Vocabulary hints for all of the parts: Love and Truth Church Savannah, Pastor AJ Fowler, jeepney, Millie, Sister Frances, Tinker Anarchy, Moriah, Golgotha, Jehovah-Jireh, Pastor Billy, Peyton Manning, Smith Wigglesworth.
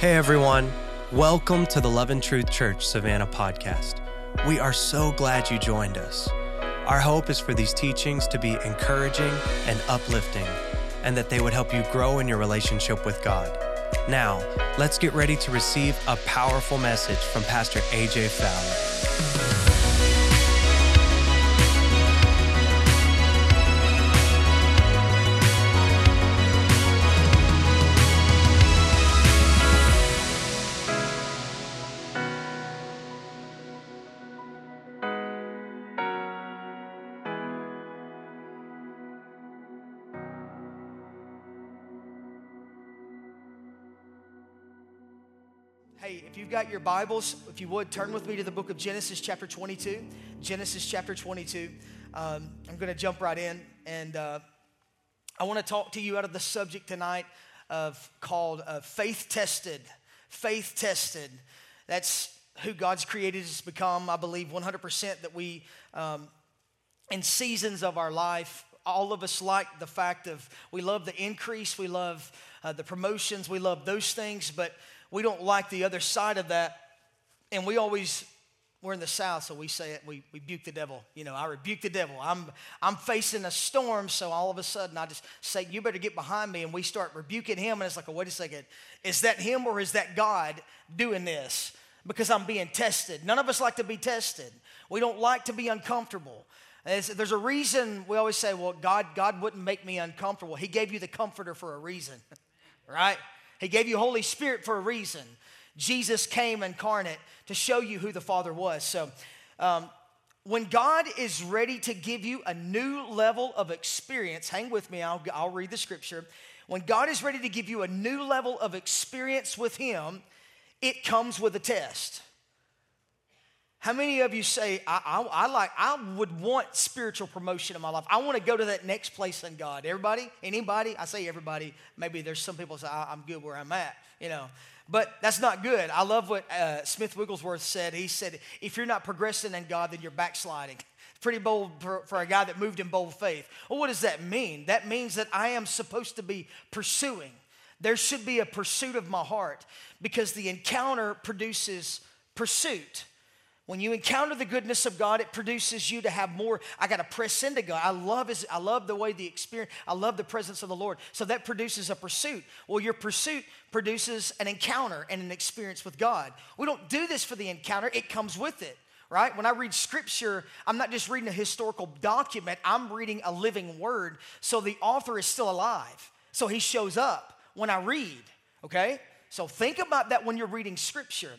Hey everyone, welcome to the Love and Truth Church Savannah podcast. We are so glad you joined us. Our hope is for these teachings to be encouraging and uplifting, and that they would help you grow in your relationship with God. Now, let's get ready to receive a powerful message from Pastor AJ Fowler. You've got your Bibles. If you would, turn with me to the book of Genesis chapter 22. Genesis chapter 22. I'm going to jump right in, and I want to talk to you out of the subject tonight of called Faith Tested. Faith Tested. That's who God's created us to become. I believe 100% that we, in seasons of our life, all of us like the fact of we love the increase, we love the promotions, we love those things, but we don't like the other side of that, and we're in the South, so we say it, we rebuke the devil. You know, I rebuke the devil. I'm facing a storm, so all of a sudden I just say, you better get behind me, and we start rebuking him, and it's like, oh, wait a second, is that him or is that God doing this? Because I'm being tested. None of us like to be tested. We don't like to be uncomfortable. There's a reason we always say, well, God wouldn't make me uncomfortable. He gave you the comforter for a reason, right? He gave you Holy Spirit for a reason. Jesus came incarnate to show you who the Father was. So when God is ready to give you a new level of experience, hang with me, I'll read the scripture. When God is ready to give you a new level of experience with him, it comes with a test. How many of you say, I would want spiritual promotion in my life. I want to go to that next place in God. Everybody? Anybody? I say everybody. Maybe there's some people who say, I'm good where I'm at, you know. But that's not good. I love what Smith Wigglesworth said. He said, if you're not progressing in God, then you're backsliding. Pretty bold for a guy that moved in bold faith. Well, what does that mean? That means that I am supposed to be pursuing. There should be a pursuit of my heart, because the encounter produces pursuit. When you encounter the goodness of God, it produces you to have more. I got to press into God. I love the way the experience, I love the presence of the Lord. So that produces a pursuit. Well, your pursuit produces an encounter and an experience with God. We don't do this for the encounter. It comes with it, right? When I read scripture, I'm not just reading a historical document. I'm reading a living word. So the author is still alive. So he shows up when I read, okay? So think about that when you're reading scripture.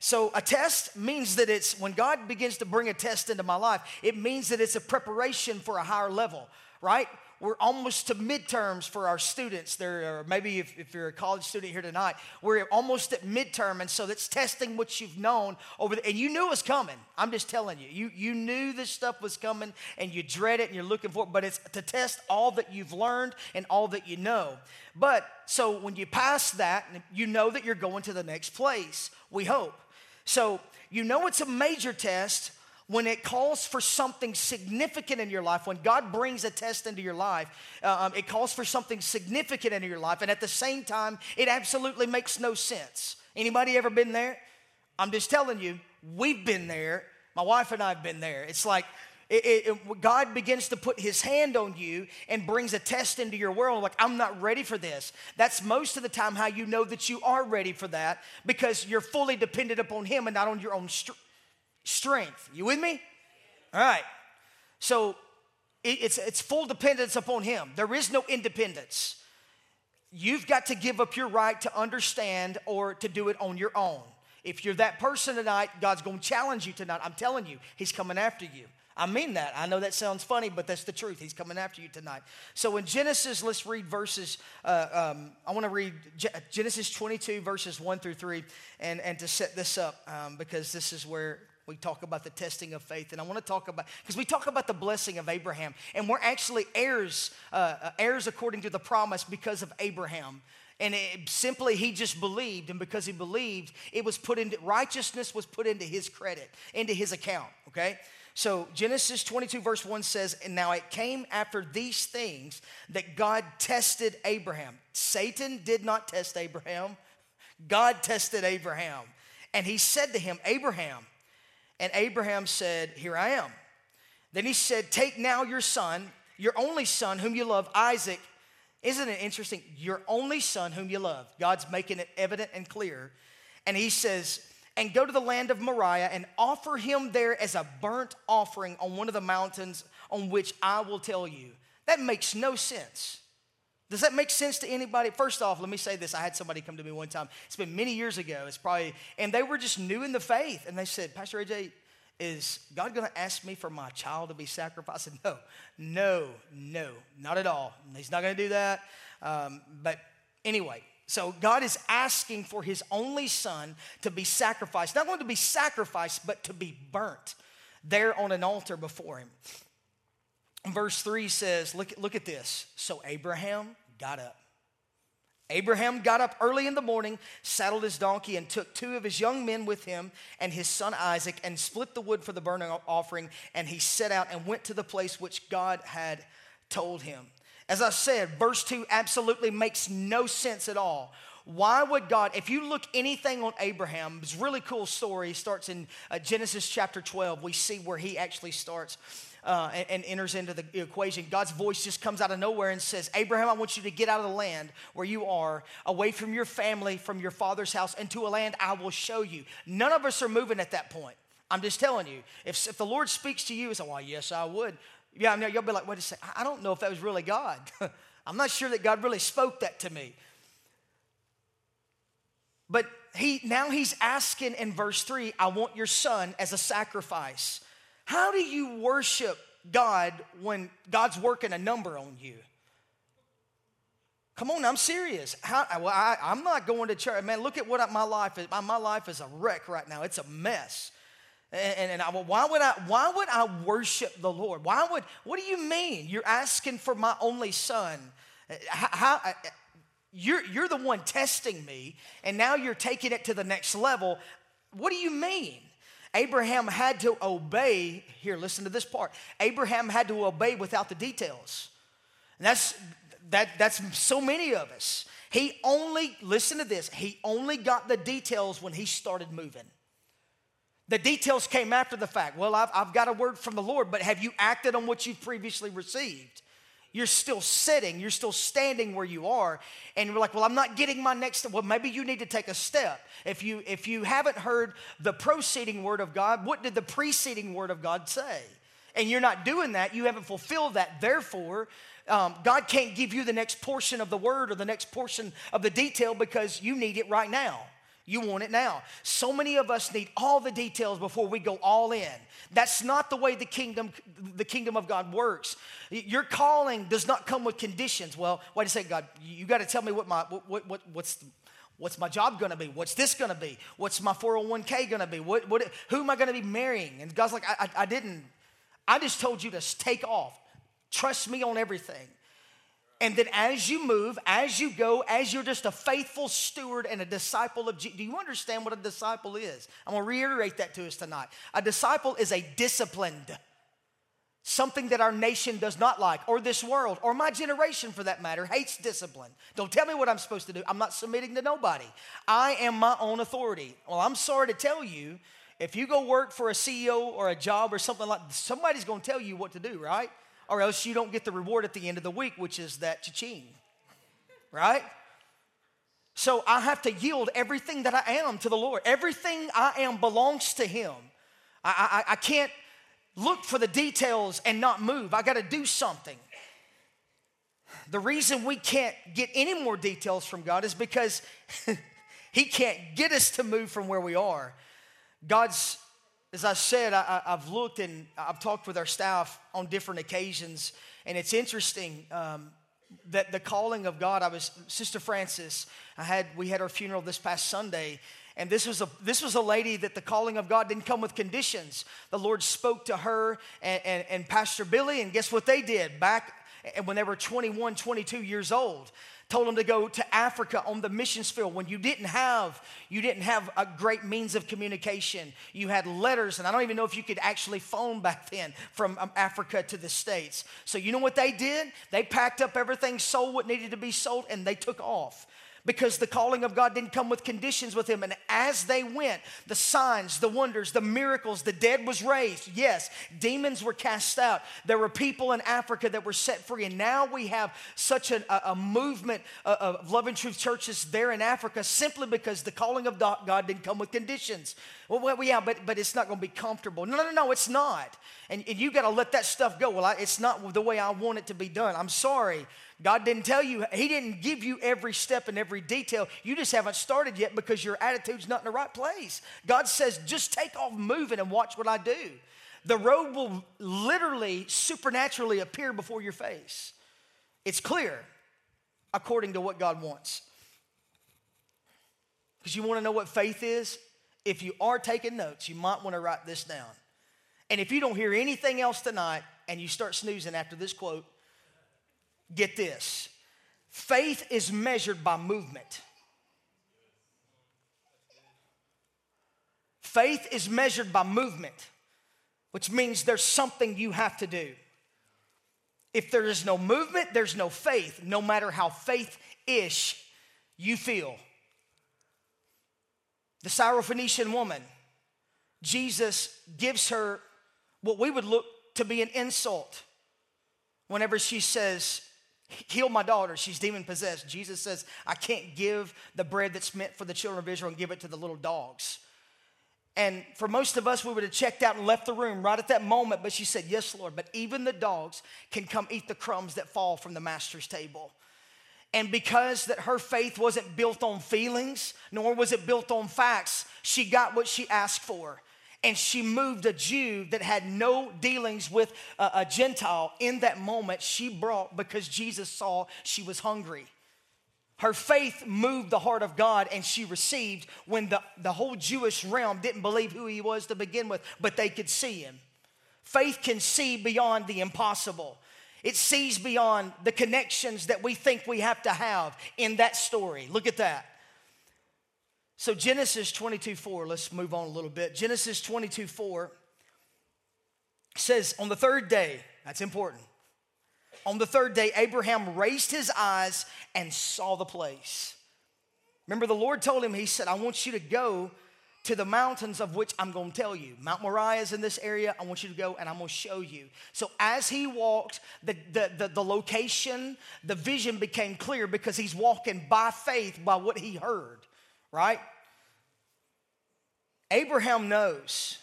So a test means that it's, when God begins to bring a test into my life, it means that it's a preparation for a higher level, right? We're almost to midterms for our students. Or maybe if you're a college student here tonight, we're almost at midterm, and so that's testing what you've known over and you knew it was coming. I'm just telling you. You knew this stuff was coming, and you dread it, and you're looking for it, but it's to test all that you've learned and all that you know. But so when you pass that, you know that you're going to the next place, we hope. So you know it's a major test when it calls for something significant in your life. When God brings a test into your life, it calls for something significant into your life. And at the same time, it absolutely makes no sense. Anybody ever been there? I'm just telling you, we've been there. My wife and I have been there. It's like God begins to put his hand on you and brings a test into your world. Like, I'm not ready for this. That's most of the time how you know that you are ready for that, because you're fully dependent upon him and not on your own strength. You with me? All right. So it's full dependence upon him. There is no independence. You've got to give up your right to understand or to do it on your own. If you're that person tonight, God's going to challenge you tonight. I'm telling you, he's coming after you. I mean that. I know that sounds funny, but that's the truth. He's coming after you tonight. So in Genesis, let's read verses, I want to read Genesis 22, verses 1 through 3, and to set this up, because this is where we talk about the testing of faith. And I want to talk about, because we talk about the blessing of Abraham, and we're actually heirs according to the promise because of Abraham. And simply, he just believed, and because he believed, it was put into, righteousness was put into his credit, into his account, okay? So Genesis 22 verse 1 says, and now it came after these things that God tested Abraham. Satan did not test Abraham. God tested Abraham, and he said to him, Abraham. And Abraham said, here I am. Then he said, take now your son, your only son whom you love, Isaac. Isn't it interesting? Your only son whom you love. God's making it evident and clear. And he says, and go to the land of Moriah and offer him there as a burnt offering on one of the mountains on which I will tell you. That makes no sense. Does that make sense to anybody? First off, let me say this. I had somebody come to me one time. It's been many years ago. And they were just new in the faith. And they said, Pastor AJ, is God going to ask me for my child to be sacrificed? I said, no, not at all. He's not going to do that. But anyway, so God is asking for his only son to be sacrificed. Not only to be sacrificed, but to be burnt there on an altar before him. Verse 3 says, look at this. So Abraham got up. Abraham got up early in the morning, saddled his donkey, and took two of his young men with him and his son Isaac, and split the wood for the burnt offering, and he set out and went to the place which God had told him. As I said, verse 2 absolutely makes no sense at all. Why would God, if you look anything on Abraham, it's a really cool story. It starts in Genesis chapter 12. We see where he actually starts and enters into the equation. God's voice just comes out of nowhere and says, Abraham, I want you to get out of the land where you are, away from your family, from your father's house, into a land I will show you. None of us are moving at that point. I'm just telling you. If the Lord speaks to you, it's like, well, yes, I would. Yeah, I know you'll be like, wait a second. I don't know if that was really God. I'm not sure that God really spoke that to me. But he's asking in verse 3, I want your son as a sacrifice. How do you worship God when God's working a number on you? Come on, I'm serious. I'm not going to church. Man, look at what my life is. My life is a wreck right now. It's a mess. Why would I worship the Lord? What do you mean? You're asking for my only son. You're the one testing me, and now you're taking it to the next level. What do you mean? Abraham had to obey. Here, listen to this part. Abraham had to obey without the details. And that's so many of us. He only got the details when he started moving. The details came after the fact. Well, I've got a word from the Lord, but have you acted on what you've previously received? You're still sitting. You're still standing where you are. And you're like, well, I'm not getting my next step. Well, maybe you need to take a step. If you haven't heard the preceding word of God, what did the preceding word of God say? And you're not doing that. You haven't fulfilled that. Therefore, God can't give you the next portion of the word or the next portion of the detail because you need it right now. You want it now. So many of us need all the details before we go all in. That's not the way the kingdom of God works. Your calling does not come with conditions. Well, wait a second, God, you got to tell me what's my job going to be? What's this going to be? What's my 401k going to be? Who am I going to be marrying? And God's like, I didn't. I just told you to take off. Trust me on everything. And then as you move, as you go, as you're just a faithful steward and a disciple of Jesus. Do you understand what a disciple is? I'm going to reiterate that to us tonight. A disciple is a disciplined, something that our nation does not like, or this world, or my generation for that matter, hates discipline. Don't tell me what I'm supposed to do. I'm not submitting to nobody. I am my own authority. Well, I'm sorry to tell you, if you go work for a CEO or a job or something like that, somebody's going to tell you what to do, right? Or else you don't get the reward at the end of the week, which is that cha-ching, right? So I have to yield everything that I am to the Lord. Everything I am belongs to him. I can't look for the details and not move. I got to do something. The reason we can't get any more details from God is because he can't get us to move from where we are. As I said, I've looked and I've talked with our staff on different occasions, and it's interesting that the calling of God. Sister Frances. We had our funeral this past Sunday, and this was a lady that the calling of God didn't come with conditions. The Lord spoke to her and Pastor Billy, and guess what they did back when they were 21, 22 years old. Told them to go to Africa on the missions field when you didn't have a great means of communication. You had letters, and I don't even know if you could actually phone back then from Africa to the States. So you know what they did? They packed up everything, sold what needed to be sold, and they took off. because the calling of God didn't come with conditions with him. And as they went, the signs, the wonders, the miracles, the dead was raised. Yes, demons were cast out. There were people in Africa that were set free. And now we have such a movement of Love and Truth churches there in Africa simply because the calling of God didn't come with conditions. Well, yeah, but it's not going to be comfortable. No, it's not. And you got to let that stuff go. Well, it's not the way I want it to be done. I'm sorry. God didn't tell you. He didn't give you every step and every detail. You just haven't started yet because your attitude's not in the right place. God says, just take off moving and watch what I do. The road will literally, supernaturally appear before your face. It's clear according to what God wants. Because you want to know what faith is? If you are taking notes, you might want to write this down. And if you don't hear anything else tonight and you start snoozing after this quote, get this. Faith is measured by movement. Faith is measured by movement, which means there's something you have to do. If there is no movement, there's no faith, no matter how faith-ish you feel. The Syrophoenician woman, Jesus gives her what we would look to be an insult. Whenever she says, heal my daughter, she's demon-possessed. Jesus says, I can't give the bread that's meant for the children of Israel and give it to the little dogs. And for most of us, we would have checked out and left the room right at that moment. But she said, yes, Lord, but even the dogs can come eat the crumbs that fall from the master's table. And because that her faith wasn't built on feelings, nor was it built on facts, she got what she asked for. And she moved a Jew that had no dealings with a Gentile. In that moment, she brought because Jesus saw she was hungry. Her faith moved the heart of God, and she received when the whole Jewish realm didn't believe who he was to begin with, but they could see him. Faith can see beyond the impossible. It sees beyond the connections that we think we have to have in that story. Look at that. So Genesis 22:4, let's move on a little bit. Genesis 22:4 says, on the third day, that's important. On the third day, Abraham raised his eyes and saw the place. Remember, the Lord told him, he said, I want you to go to the mountains of which I'm going to tell you. Mount Moriah is in this area. I want you to go and I'm going to show you. So as he walked, the location, the vision became clear because he's walking by faith by what he heard, right? Abraham knows.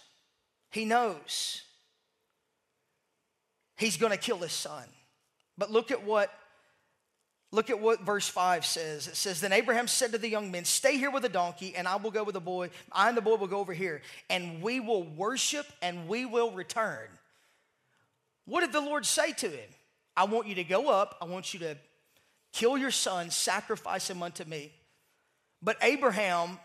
He knows he's going to kill his son. But look at what verse 5 says. It says, then Abraham said to the young men, stay here with the donkey, and I will go with the boy. I and the boy will go over here, and we will worship, and we will return. What did the Lord say to him? I want you to go up. I want you to kill your son, sacrifice him unto me. But Abraham,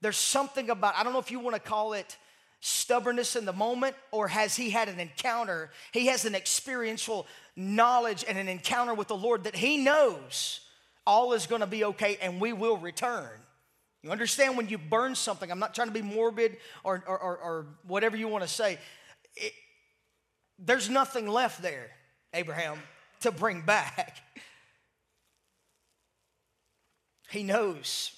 there's something about, I don't know if you want to call it stubbornness in the moment, or has he had an encounter? He has an experiential knowledge and an encounter with the Lord that he knows all is going to be okay and we will return. You understand when you burn something, I'm not trying to be morbid or whatever you want to say. There's nothing left there, Abraham, to bring back. He knows.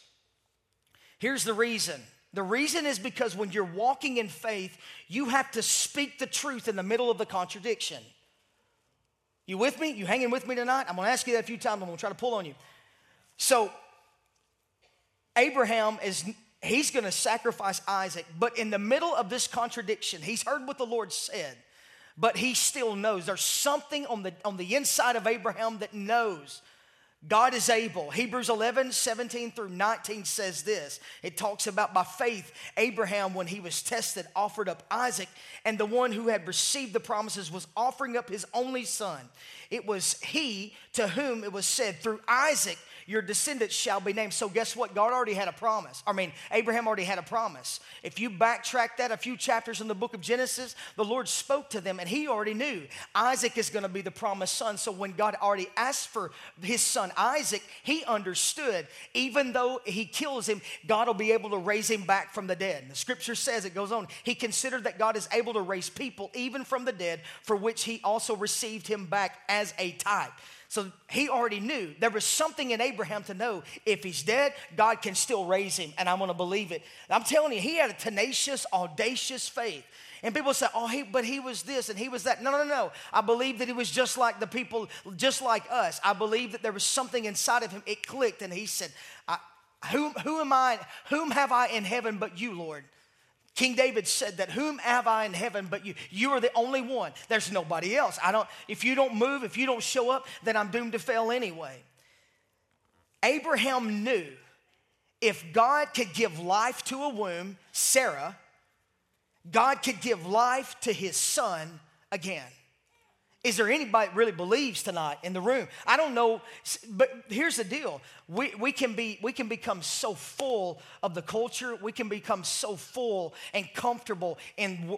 Here's the reason. The reason is because when you're walking in faith, you have to speak the truth in the middle of the contradiction. You with me? You hanging with me tonight? I'm going to ask you that a few times. I'm going to try to pull on you. So Abraham he's going to sacrifice Isaac. But in the middle of this contradiction, he's heard what the Lord said. But he still knows. There's something on the inside of Abraham that knows God is able. Hebrews 11:17 through 19 says this. It talks about by faith, Abraham, when he was tested, offered up Isaac, and the one who had received the promises was offering up his only son. It was he to whom it was said, through Isaac your descendants shall be named. So guess what? God already had a promise. Abraham already had a promise. If you backtrack that a few chapters in the book of Genesis, the Lord spoke to them and he already knew Isaac is going to be the promised son. So when God already asked for his son Isaac, he understood even though he kills him, God will be able to raise him back from the dead. And the scripture says, it goes on, he considered that God is able to raise people even from the dead, for which he also received him back as a type. So he already knew. There was something in Abraham to know. If he's dead, God can still raise him, and I'm going to believe it. I'm telling you, he had a tenacious, audacious faith. And people say, oh, but he was this and he was that. No, no, no. I believe that he was just like the people, just like us. I believe that there was something inside of him. It clicked, and he said, who am I? Whom have I in heaven but you, Lord? King David said that, whom have I in heaven but you? You are the only one. There's nobody else. If you don't move, if you don't show up, then I'm doomed to fail anyway. Abraham knew if God could give life to a womb, Sarah, God could give life to his son again. Is there anybody that really believes tonight in the room? I don't know, but here's the deal. We can become so full of the culture. We can become so full and comfortable in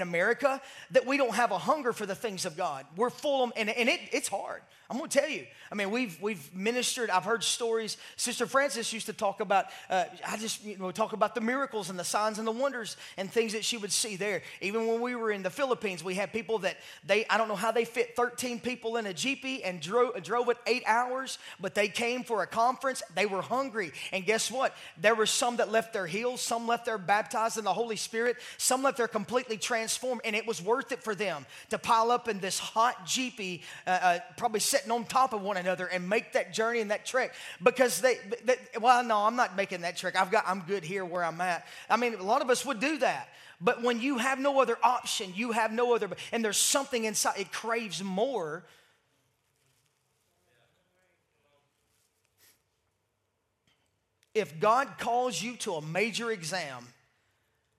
America that we don't have a hunger for the things of God. We're full of, and it's hard. I'm going to tell you. I mean, we've ministered. I've heard stories. Sister Frances used to talk about, talk about the miracles and the signs and the wonders and things that she would see there. Even when we were in the Philippines, we had people that I don't know how they fit 13 people in a jeepney and drove it 8 hours, but they came for a conference. They were hungry. And guess what? There were some that left their healed, some left their baptized in the Holy Spirit, some left their completely transformed, and it was worth it for them to pile up in this hot jeepney, probably sitting on top of one another, and make that journey and that trek, because I'm not making that trek. I'm good here where I'm at. I mean, a lot of us would do that. But when you have no other option, and there's something inside, it craves more. If God calls you to a major exam,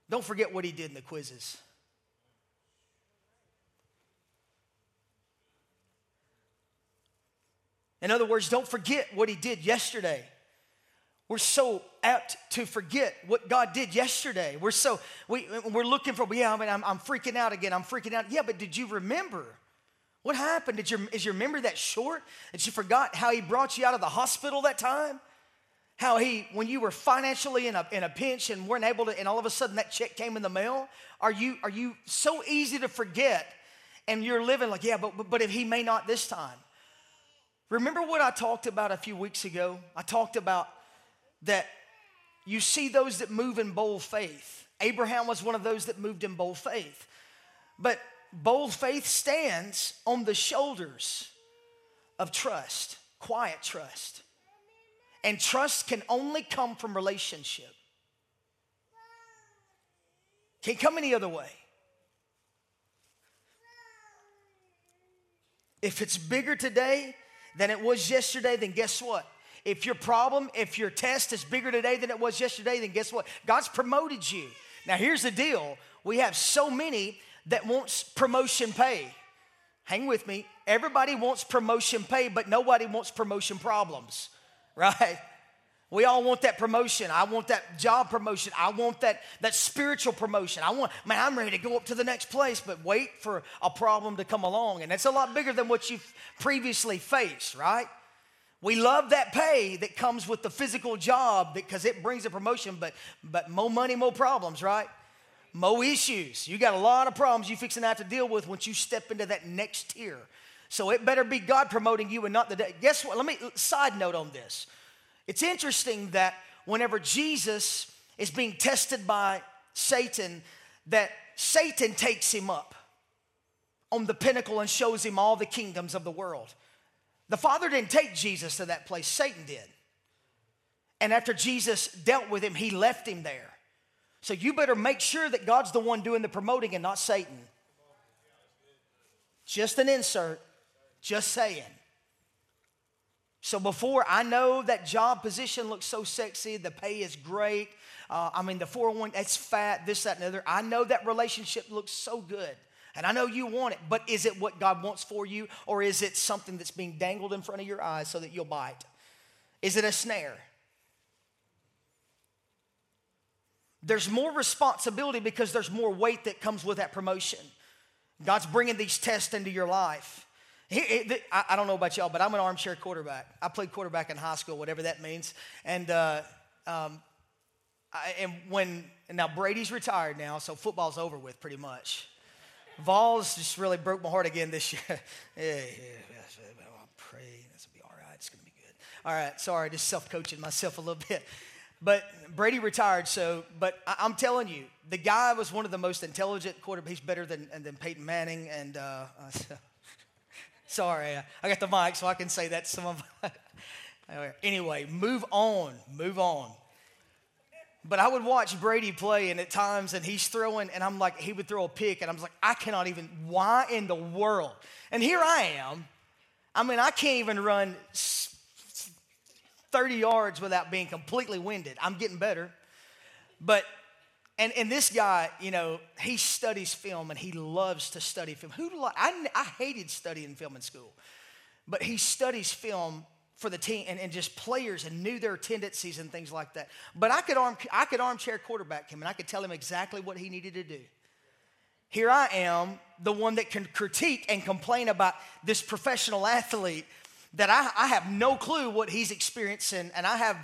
don't forget what he did in the quizzes. In other words, don't forget what he did yesterday. We're so apt to forget what God did yesterday. We're looking for, I'm freaking out again. I'm freaking out. Yeah, but did you remember? What happened? Is your memory that short that you forgot how he brought you out of the hospital that time? How when you were financially in a pinch and weren't able to, and all of a sudden that check came in the mail? Are you so easy to forget, and you're living like, yeah, but if he may not this time? Remember what I talked about a few weeks ago? I talked about that you see those that move in bold faith. Abraham was one of those that moved in bold faith. But bold faith stands on the shoulders of trust, quiet trust. And trust can only come from relationship. Can't come any other way. If it's bigger today than it was yesterday, then guess what? If your problem, if your test is bigger today than it was yesterday, then guess what? God's promoted you. Now, here's the deal. We have so many that wants promotion pay. Hang with me. Everybody wants promotion pay, but nobody wants promotion problems, right? We all want that promotion. I want that job promotion. I want that spiritual promotion. I'm ready to go up to the next place, but wait for a problem to come along. And that's a lot bigger than what you've previously faced, right? We love that pay that comes with the physical job because it brings a promotion, but more money, more problems, right? More issues. You got a lot of problems you fixing to have to deal with once you step into that next tier. So it better be God promoting you and not the day. Guess what? Let me side note on this. It's interesting that whenever Jesus is being tested by Satan, that Satan takes him up on the pinnacle and shows him all the kingdoms of the world. The Father didn't take Jesus to that place. Satan did. And after Jesus dealt with him, he left him there. So you better make sure that God's the one doing the promoting and not Satan. Just an insert. Just saying. So before, I know that job position looks so sexy. The pay is great. The 401, it's fat, this, that, and the other. I know that relationship looks so good. And I know you want it, but is it what God wants for you, or is it something that's being dangled in front of your eyes so that you'll bite? Is it a snare? There's more responsibility because there's more weight that comes with that promotion. God's bringing these tests into your life. I don't know about y'all, but I'm an armchair quarterback. I played quarterback in high school, whatever that means. And now Brady's retired now, so football's over with pretty much. Vols just really broke my heart again this year. pray. This will be all right. It's going to be good. All right. Sorry, just self-coaching myself a little bit. But Brady retired, but I'm telling you, the guy was one of the most intelligent quarterbacks. He's better than Peyton Manning. And sorry, I got the mic so I can say that to some of my. Anyway, move on. But I would watch Brady play, and at times, and he's throwing, and I'm like, he would throw a pick, and I'm like, I cannot even, why in the world? And here I am. I mean, I can't even run 30 yards without being completely winded. I'm getting better. But, and this guy, you know, he studies film, and he loves to study film. I hated studying film in school, but he studies film for the team and just players and knew their tendencies and things like that. But I could armchair quarterback him, and I could tell him exactly what he needed to do. Here I am, the one that can critique and complain about this professional athlete that I have no clue what he's experiencing, and I've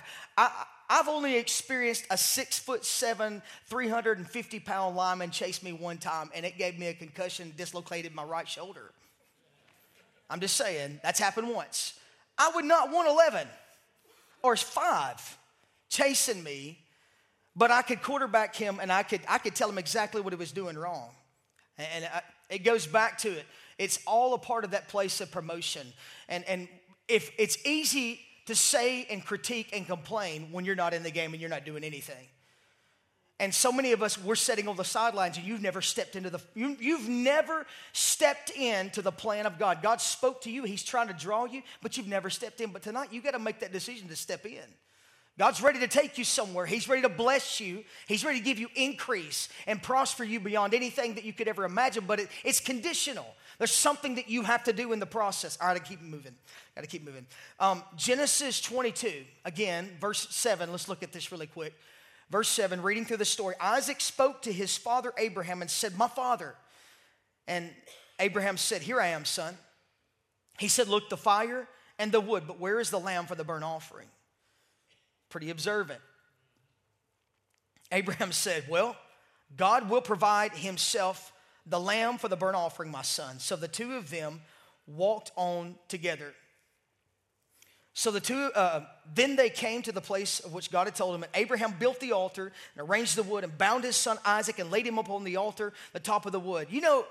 only experienced a 6'7", 350-pound lineman chase me one time, and it gave me a concussion, dislocated my right shoulder. I'm just saying, that's happened once. I would not want 11 or 5 chasing me, but I could quarterback him, and I could tell him exactly what he was doing wrong. And it goes back to it. It's all a part of that place of promotion. And if it's easy to say and critique and complain when you're not in the game and you're not doing anything. And so many of us, we're sitting on the sidelines, and you've never stepped into the plan of God. God spoke to you. He's trying to draw you, but you've never stepped in. But tonight, you got to make that decision to step in. God's ready to take you somewhere. He's ready to bless you. He's ready to give you increase and prosper you beyond anything that you could ever imagine. But it's conditional. There's something that you have to do in the process. I got to keep moving. Genesis 22, again, verse 7. Let's look at this really quick. Verse 7, reading through the story, Isaac spoke to his father Abraham and said, "My father." And Abraham said, "Here I am, son." He said, "Look, the fire and the wood, but where is the lamb for the burnt offering?" Pretty observant. Abraham said, "Well, God will provide himself the lamb for the burnt offering, my son." So the two of them walked on together. So the two, then they came to the place of which God had told him, and Abraham built the altar and arranged the wood and bound his son Isaac and laid him upon the altar, the top of the wood. You know,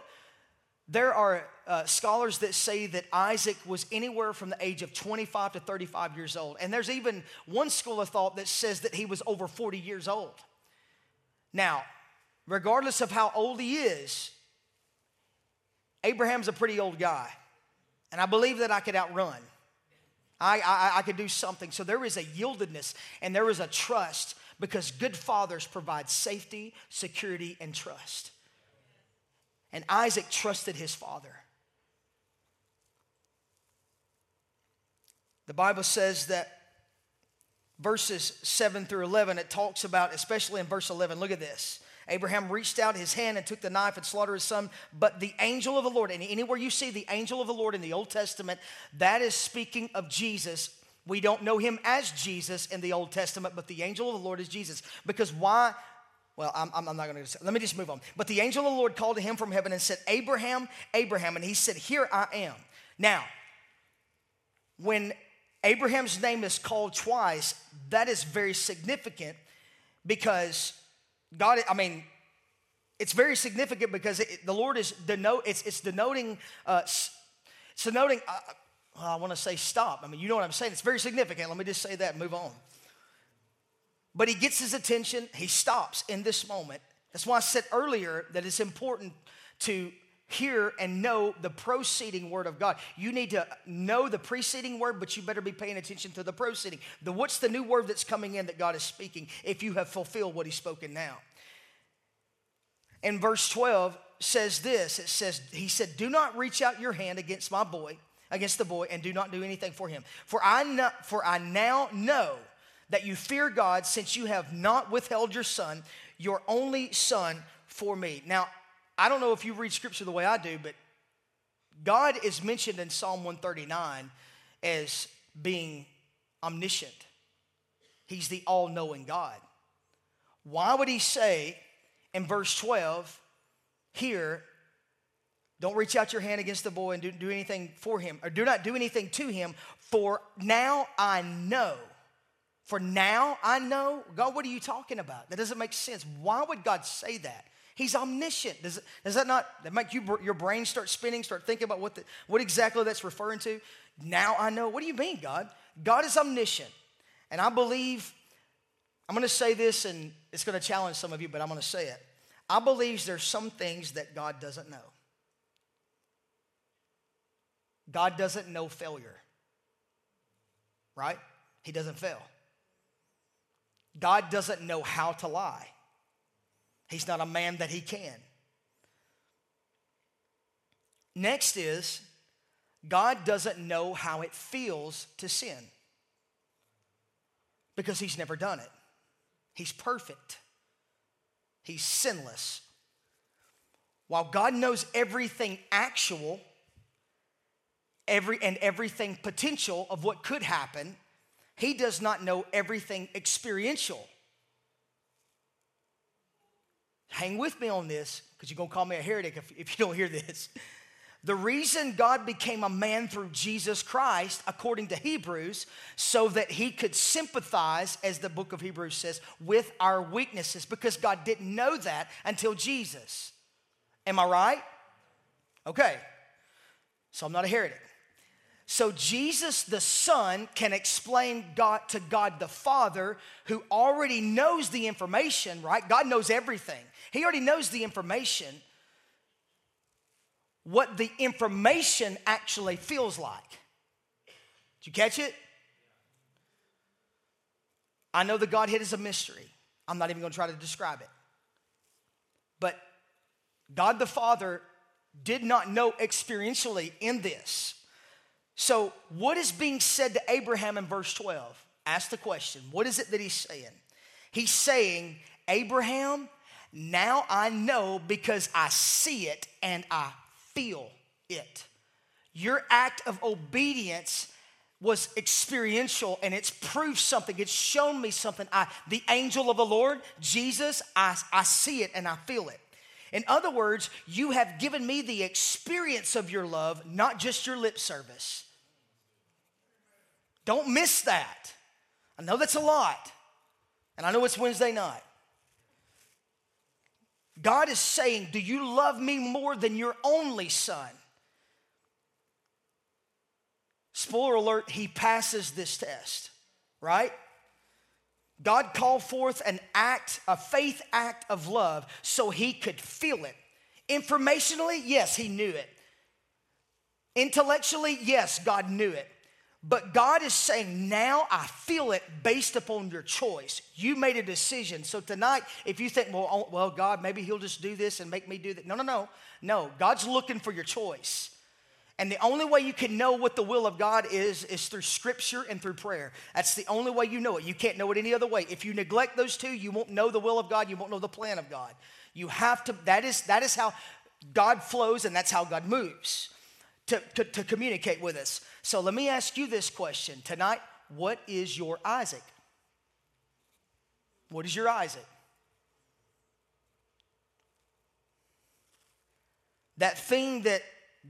there are scholars that say that Isaac was anywhere from the age of 25 to 35 years old. And there's even one school of thought that says that he was over 40 years old. Now, regardless of how old he is, Abraham's a pretty old guy. And I believe that I could outrun. I could do something. So there is a yieldedness and there is a trust, because good fathers provide safety, security, and trust. And Isaac trusted his father. The Bible says that verses 7 through 11, it talks about, especially in verse 11, look at this. Abraham reached out his hand and took the knife and slaughtered his son. But the angel of the Lord, and anywhere you see the angel of the Lord in the Old Testament, that is speaking of Jesus. We don't know him as Jesus in the Old Testament, but the angel of the Lord is Jesus. Because why? Well, I'm not going to. Let me just move on. But the angel of the Lord called to him from heaven and said, "Abraham, Abraham." And he said, "Here I am." Now, when Abraham's name is called twice, that is very significant, because God, I mean, it's very significant because the Lord is denoting. I want to say stop. I mean, you know what I'm saying. It's very significant. Let me just say that and move on. But he gets his attention. He stops in this moment. That's why I said earlier that it's important to hear and know the preceding word of God. You need to know the preceding word, but you better be paying attention to the preceding. What's the new word that's coming in that God is speaking, if you have fulfilled what he's spoken now? And verse 12 says this. It says, he said, "Do not reach out your hand against the boy, and do not do anything for him. For I now know that you fear God, since you have not withheld your son, your only son, for me." Now, I don't know if you read scripture the way I do, but God is mentioned in Psalm 139 as being omniscient. He's the all-knowing God. Why would he say in verse 12 here, Don't reach out your hand against the boy and do anything for him, or do not do anything to him. For now I know. God, what are you talking about? That doesn't make sense. Why would God say that? He's omniscient. Does that not make your brain start spinning, start thinking about what exactly that's referring to? Now I know. What do you mean, God? God is omniscient. And I believe, I'm going to say this, and it's going to challenge some of you, but I'm going to say it. I believe there's some things that God doesn't know. God doesn't know failure, right? He doesn't fail. God doesn't know how to lie. He's not a man that he can. Next is, God doesn't know how it feels to sin because he's never done it. He's perfect. He's sinless. While God knows everything actual, everything potential of what could happen, he does not know everything experiential. Hang with me on this, because you're going to call me a heretic if you don't hear this. The reason God became a man through Jesus Christ, according to Hebrews, so that he could sympathize, as the book of Hebrews says, with our weaknesses, because God didn't know that until Jesus. Am I right? Okay. So I'm not a heretic. So Jesus the Son can explain God to God the Father, who already knows the information, right? God knows everything. He already knows the information, what the information actually feels like. Did you catch it? I know the Godhead is a mystery. I'm not even going to try to describe it. But God the Father did not know experientially in this. So what is being said to Abraham in verse 12? Ask the question. What is it that he's saying? He's saying, Abraham, now I know because I see it and I feel it. Your act of obedience was experiential, and it's proved something. It's shown me something. The angel of the Lord, Jesus, I see it and I feel it. In other words, you have given me the experience of your love, not just your lip service. Don't miss that. I know that's a lot, and I know it's Wednesday night. God is saying, do you love me more than your only son? Spoiler alert, he passes this test, right? God called forth an act, a faith act of love, so he could feel it. Informationally, yes, he knew it. Intellectually, yes, God knew it. But God is saying, now I feel it based upon your choice. You made a decision. So tonight, if you think, well, God, maybe he'll just do this and make me do that. No, God's looking for your choice. And the only way you can know what the will of God is through Scripture and through prayer. That's the only way you know it. You can't know it any other way. If you neglect those two, you won't know the will of God. You won't know the plan of God. You have to, that is how God flows, and that's how God moves to communicate with us. So let me ask you this question tonight. What is your Isaac? What is your Isaac? That thing that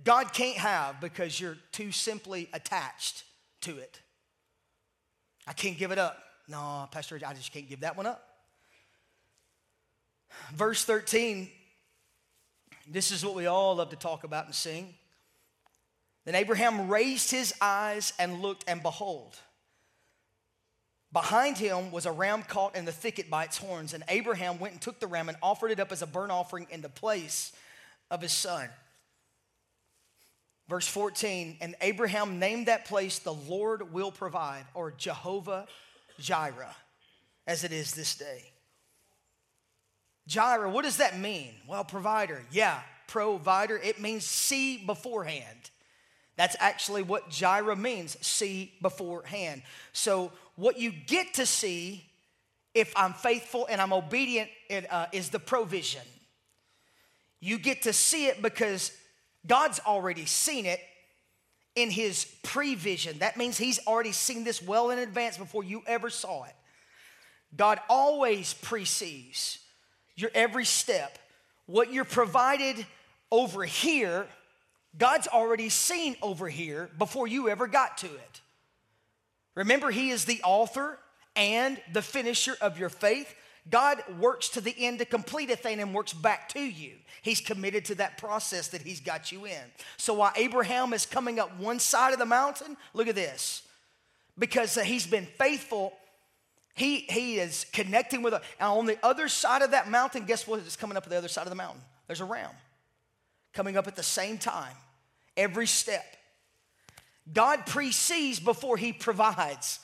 God can't have because you're too simply attached to it. I can't give it up. No, Pastor, I just can't give that one up. Verse 13, this is what we all love to talk about and sing. Then Abraham raised his eyes and looked, and behold, behind him was a ram caught in the thicket by its horns. And Abraham went and took the ram and offered it up as a burnt offering in the place of his son. Verse 14, and Abraham named that place, the Lord will provide, or Jehovah-Jireh, as it is this day. Jireh, what does that mean? Well, provider. Yeah, provider. It means see beforehand. That's actually what Jireh means, see beforehand. So what you get to see, if I'm faithful and I'm obedient, is the provision. You get to see it because God's already seen it in his prevision. That means he's already seen this well in advance before you ever saw it. God always precedes your every step. What you're provided over here, God's already seen over here before you ever got to it. Remember, He is the author and the finisher of your faith. God works to the end to complete a thing and works back to you. He's committed to that process that He's got you in. So while Abraham is coming up one side of the mountain, look at this. Because he's been faithful, he is connecting with us. And on the other side of that mountain, guess what is coming up at the other side of the mountain? There's a ram coming up at the same time, every step. God precedes before He provides,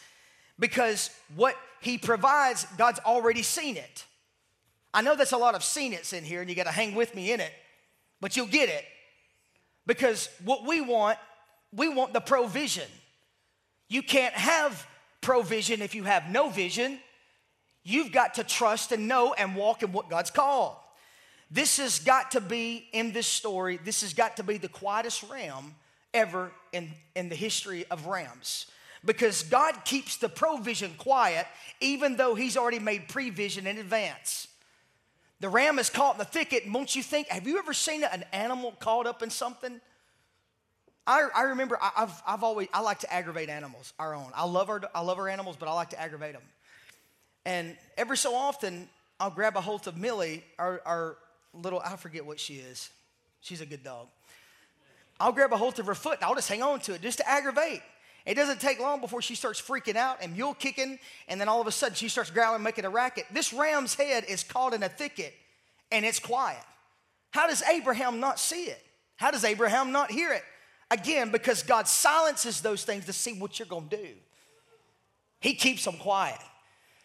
because what He provides, God's already seen it. I know that's a lot of seen it's in here, and you got to hang with me in it, but you'll get it, because what we want the provision. You can't have provision if you have no vision. You've got to trust and know and walk in what God's called. This has got to be, in this story, this has got to be the quietest ram ever in the history of rams. Because God keeps the provision quiet, even though He's already made prevision in advance. The ram is caught in the thicket, and won't you think, have you ever seen an animal caught up in something? I remember, I like to aggravate animals, our own. I love our animals, but I like to aggravate them. And every so often, I'll grab a hold of Millie, our little, I forget what she is. She's a good dog. I'll grab a hold of her foot, and I'll just hang on to it just to aggravate. It doesn't take long before she starts freaking out and mule kicking, and then all of a sudden she starts growling, making a racket. This ram's head is caught in a thicket, and it's quiet. How does Abraham not see it? How does Abraham not hear it? Again, because God silences those things to see what you're going to do. He keeps them quiet.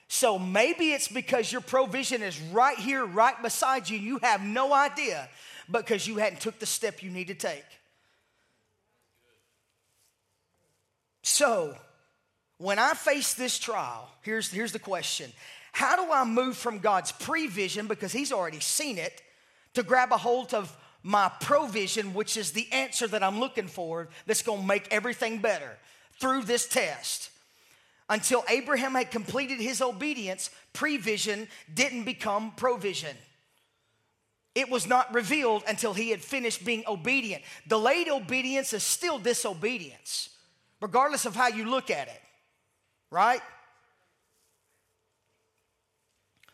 So maybe it's because your provision is right here, right beside you. You have no idea, because you hadn't took the step you need to take. So when I face this trial, here's the question. How do I move from God's prevision, because He's already seen it, to grab a hold of my provision, which is the answer that I'm looking for that's going to make everything better through this test? Until Abraham had completed his obedience, prevision didn't become provision. It was not revealed until he had finished being obedient. Delayed obedience is still disobedience, regardless of how you look at it, right?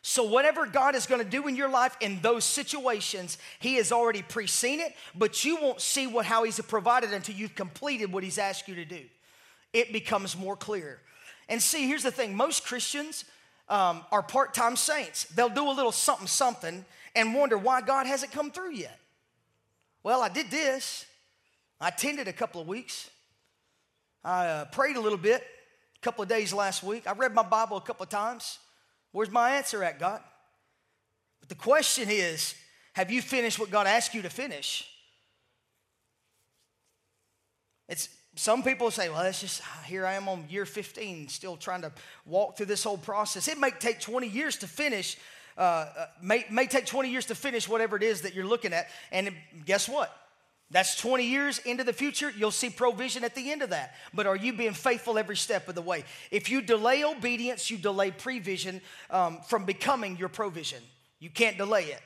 So whatever God is going to do in your life in those situations, He has already pre-seen it, but you won't see how He's provided until you've completed what He's asked you to do. It becomes more clear. And see, here's the thing. Most Christians are part-time saints. They'll do a little something and wonder why God hasn't come through yet. Well, I did this. I attended a couple of weeks. I prayed a little bit, a couple of days last week. I read my Bible a couple of times. Where's my answer at, God? But the question is, have you finished what God asked you to finish? Some people say, well, that's just, here I am on year 15, still trying to walk through this whole process. It may take 20 years to finish, may take 20 years to finish whatever it is that you're looking at. And guess what? That's 20 years into the future. You'll see provision at the end of that. But are you being faithful every step of the way? If you delay obedience, you delay prevision from becoming your provision. You can't delay it.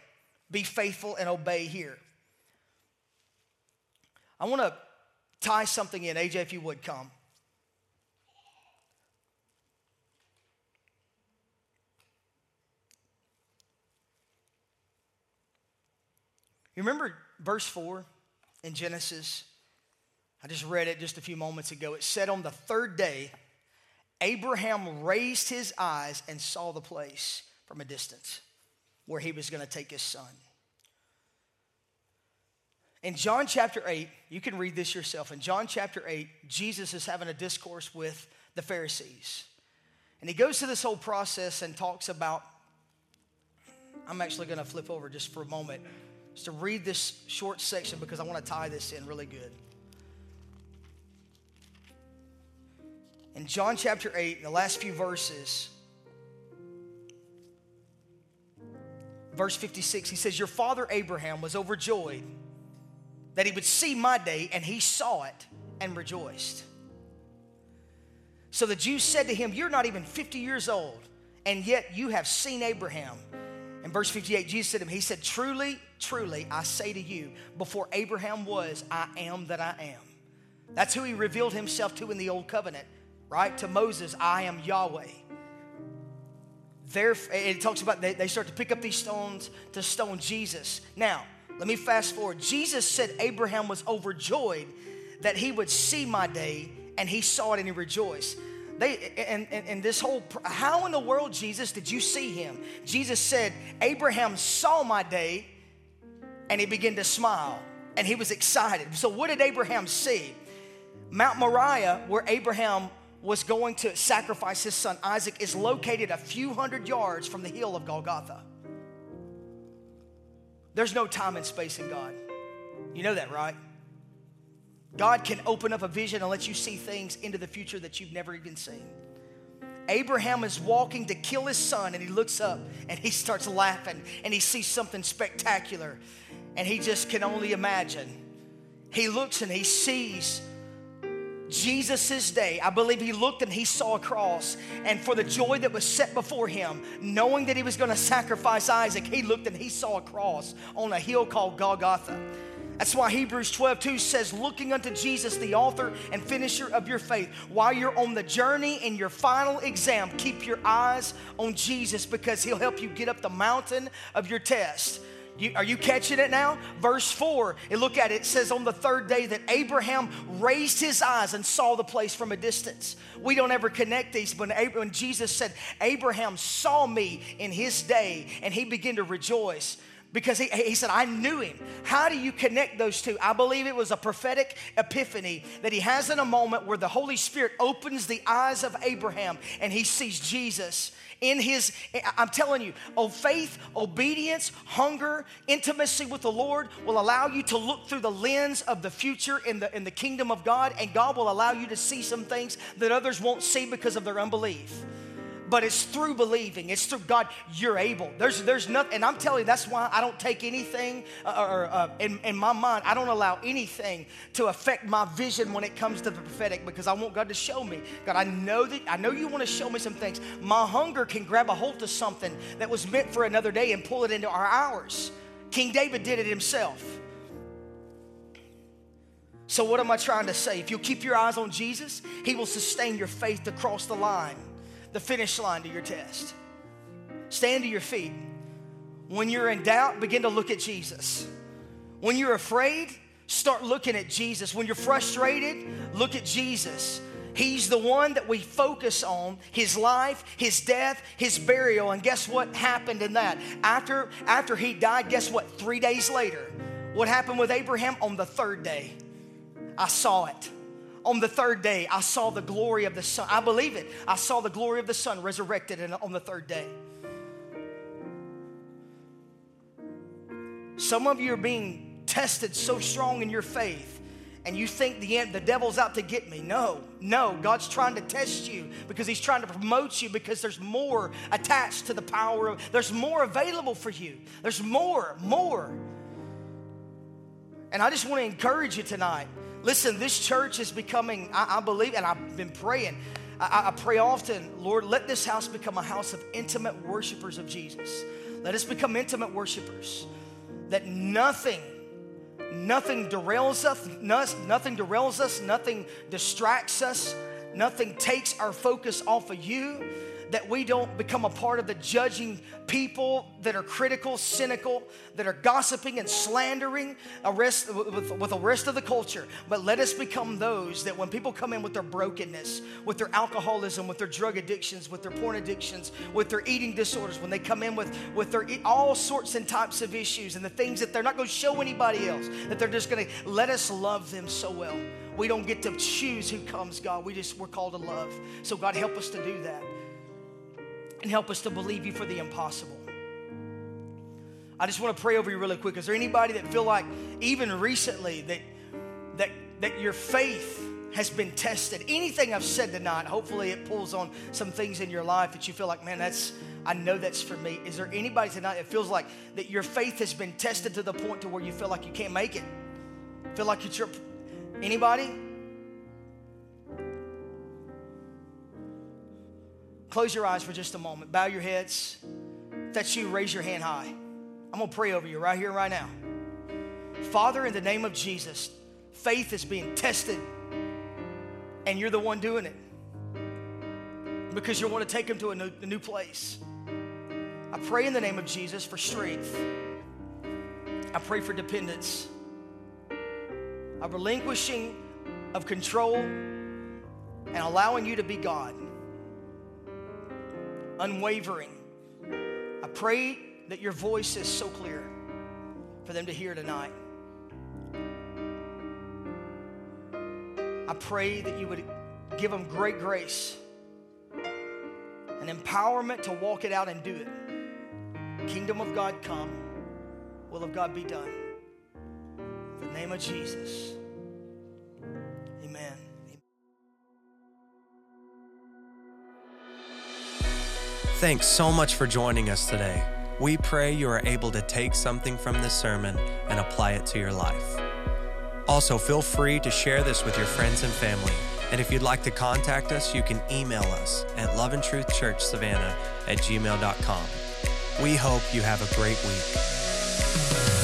Be faithful and obey here. I want to tie something in. AJ, if you would come. You remember verse 4? In Genesis, I just read it just a few moments ago. It said, on the third day, Abraham raised his eyes and saw the place from a distance where he was going to take his son. In John chapter 8, you can read this yourself. In John chapter 8, Jesus is having a discourse with the Pharisees. And He goes through this whole process and talks about, I'm actually going to flip over just for a moment, is to read this short section because I want to tie this in really good. In John chapter 8, the last few verses, verse 56, he says, your father Abraham was overjoyed that he would see my day, and he saw it and rejoiced. So the Jews said to him, you're not even 50 years old, and yet you have seen Abraham. In verse 58, Jesus said to him, he said, "Truly, truly, I say to you, before Abraham was, I am that I am." That's who he revealed himself to in the old covenant, right? To Moses, I am Yahweh. There, it talks about they start to pick up these stones to stone Jesus. Now, let me fast forward. Jesus said Abraham was overjoyed that he would see my day, and he saw it and he rejoiced. This whole, how in the world, Jesus, did you see him? Jesus said, Abraham saw my day, and he began to smile, and he was excited. So what did Abraham see? Mount Moriah, where Abraham was going to sacrifice his son Isaac, is located a few hundred yards from the hill of Golgotha. There's no time and space in God. You know that, right? God can open up a vision and let you see things into the future that you've never even seen. Abraham is walking to kill his son, and he looks up and he starts laughing and he sees something spectacular, and he just can only imagine. He looks and he sees Jesus' day. I believe he looked and he saw a cross, and for the joy that was set before him, knowing that he was going to sacrifice Isaac, he looked and he saw a cross on a hill called Golgotha. That's why Hebrews 12:2 says, looking unto Jesus, the author and finisher of your faith. While you're on the journey in your final exam, keep your eyes on Jesus, because he'll help you get up the mountain of your test. Are you catching it now? Verse 4, and look at it. It says, on the third day that Abraham raised his eyes and saw the place from a distance. We don't ever connect these, but when Jesus said, Abraham saw me in his day, and he began to rejoice, because he said, I knew him. How do you connect those two? I believe it was a prophetic epiphany that he has in a moment where the Holy Spirit opens the eyes of Abraham and he sees Jesus in his, I'm telling you, faith, obedience, hunger, intimacy with the Lord will allow you to look through the lens of the future in the kingdom of God, and God will allow you to see some things that others won't see because of their unbelief. But it's through believing. It's through God. You're able. There's nothing. And I'm telling you, that's why I don't take anything in my mind. I don't allow anything to affect my vision when it comes to the prophetic, because I want God to show me. God, I know you want to show me some things. My hunger can grab a hold of something that was meant for another day and pull it into our hours. King David did it himself. So what am I trying to say? If you keep your eyes on Jesus, he will sustain your faith to cross the line, the finish line to your test. Stand to your feet. When you're in doubt, begin to look at Jesus. When you're afraid, start looking at Jesus. When you're frustrated, look at Jesus. He's the one that we focus on, his life, his death, his burial. And guess what happened in that? After he died, guess what? 3 days later, what happened with Abraham? On the third day, I saw it. On the third day, I saw the glory of the Son. I believe it. I saw the glory of the Son resurrected on the third day. Some of you are being tested so strong in your faith, and you think the devil's out to get me. No. God's trying to test you, because he's trying to promote you, because there's more attached to the power of, there's more available for you. There's more. And I just want to encourage you tonight. Listen, this church is becoming, I believe, and I've been praying. I pray often, Lord, let this house become a house of intimate worshipers of Jesus. Let us become intimate worshipers. That nothing derails us, nothing distracts us, nothing takes our focus off of you. That we don't become a part of the judging people that are critical, cynical, that are gossiping and slandering with the rest of the culture. But let us become those that when people come in with their brokenness, with their alcoholism, with their drug addictions, with their porn addictions, with their eating disorders, when they come in with their all sorts and types of issues and the things that they're not going to show anybody else, that they're just going to, let us love them so well. We don't get to choose who comes, God. We're called to love. So God, help us to do that. And help us to believe you for the impossible. I just want to pray over you really quick. Is there anybody that feel like even recently that your faith has been tested? Anything I've said tonight, hopefully it pulls on some things in your life that you feel like, man, I know that's for me. Is there anybody tonight that feels like that your faith has been tested to the point to where you feel like you can't make it? Feel like it's your, anybody? Close your eyes for just a moment. Bow your heads. that's you, raise your hand high. I'm going to pray over you right here, right now. Father, in the name of Jesus, faith is being tested, and you're the one doing it because you want to take them to a new place. I pray in the name of Jesus for strength. I pray for dependence, a relinquishing of control, and allowing you to be God. Unwavering. I pray that your voice is so clear for them to hear tonight. I pray that you would give them great grace and empowerment to walk it out and do it. Kingdom of God come, will of God be done. In the name of Jesus, amen. Thanks so much for joining us today. We pray you are able to take something from this sermon and apply it to your life. Also, feel free to share this with your friends and family. And if you'd like to contact us, you can email us at loveandtruthchurchsavannah@gmail.com. We hope you have a great week.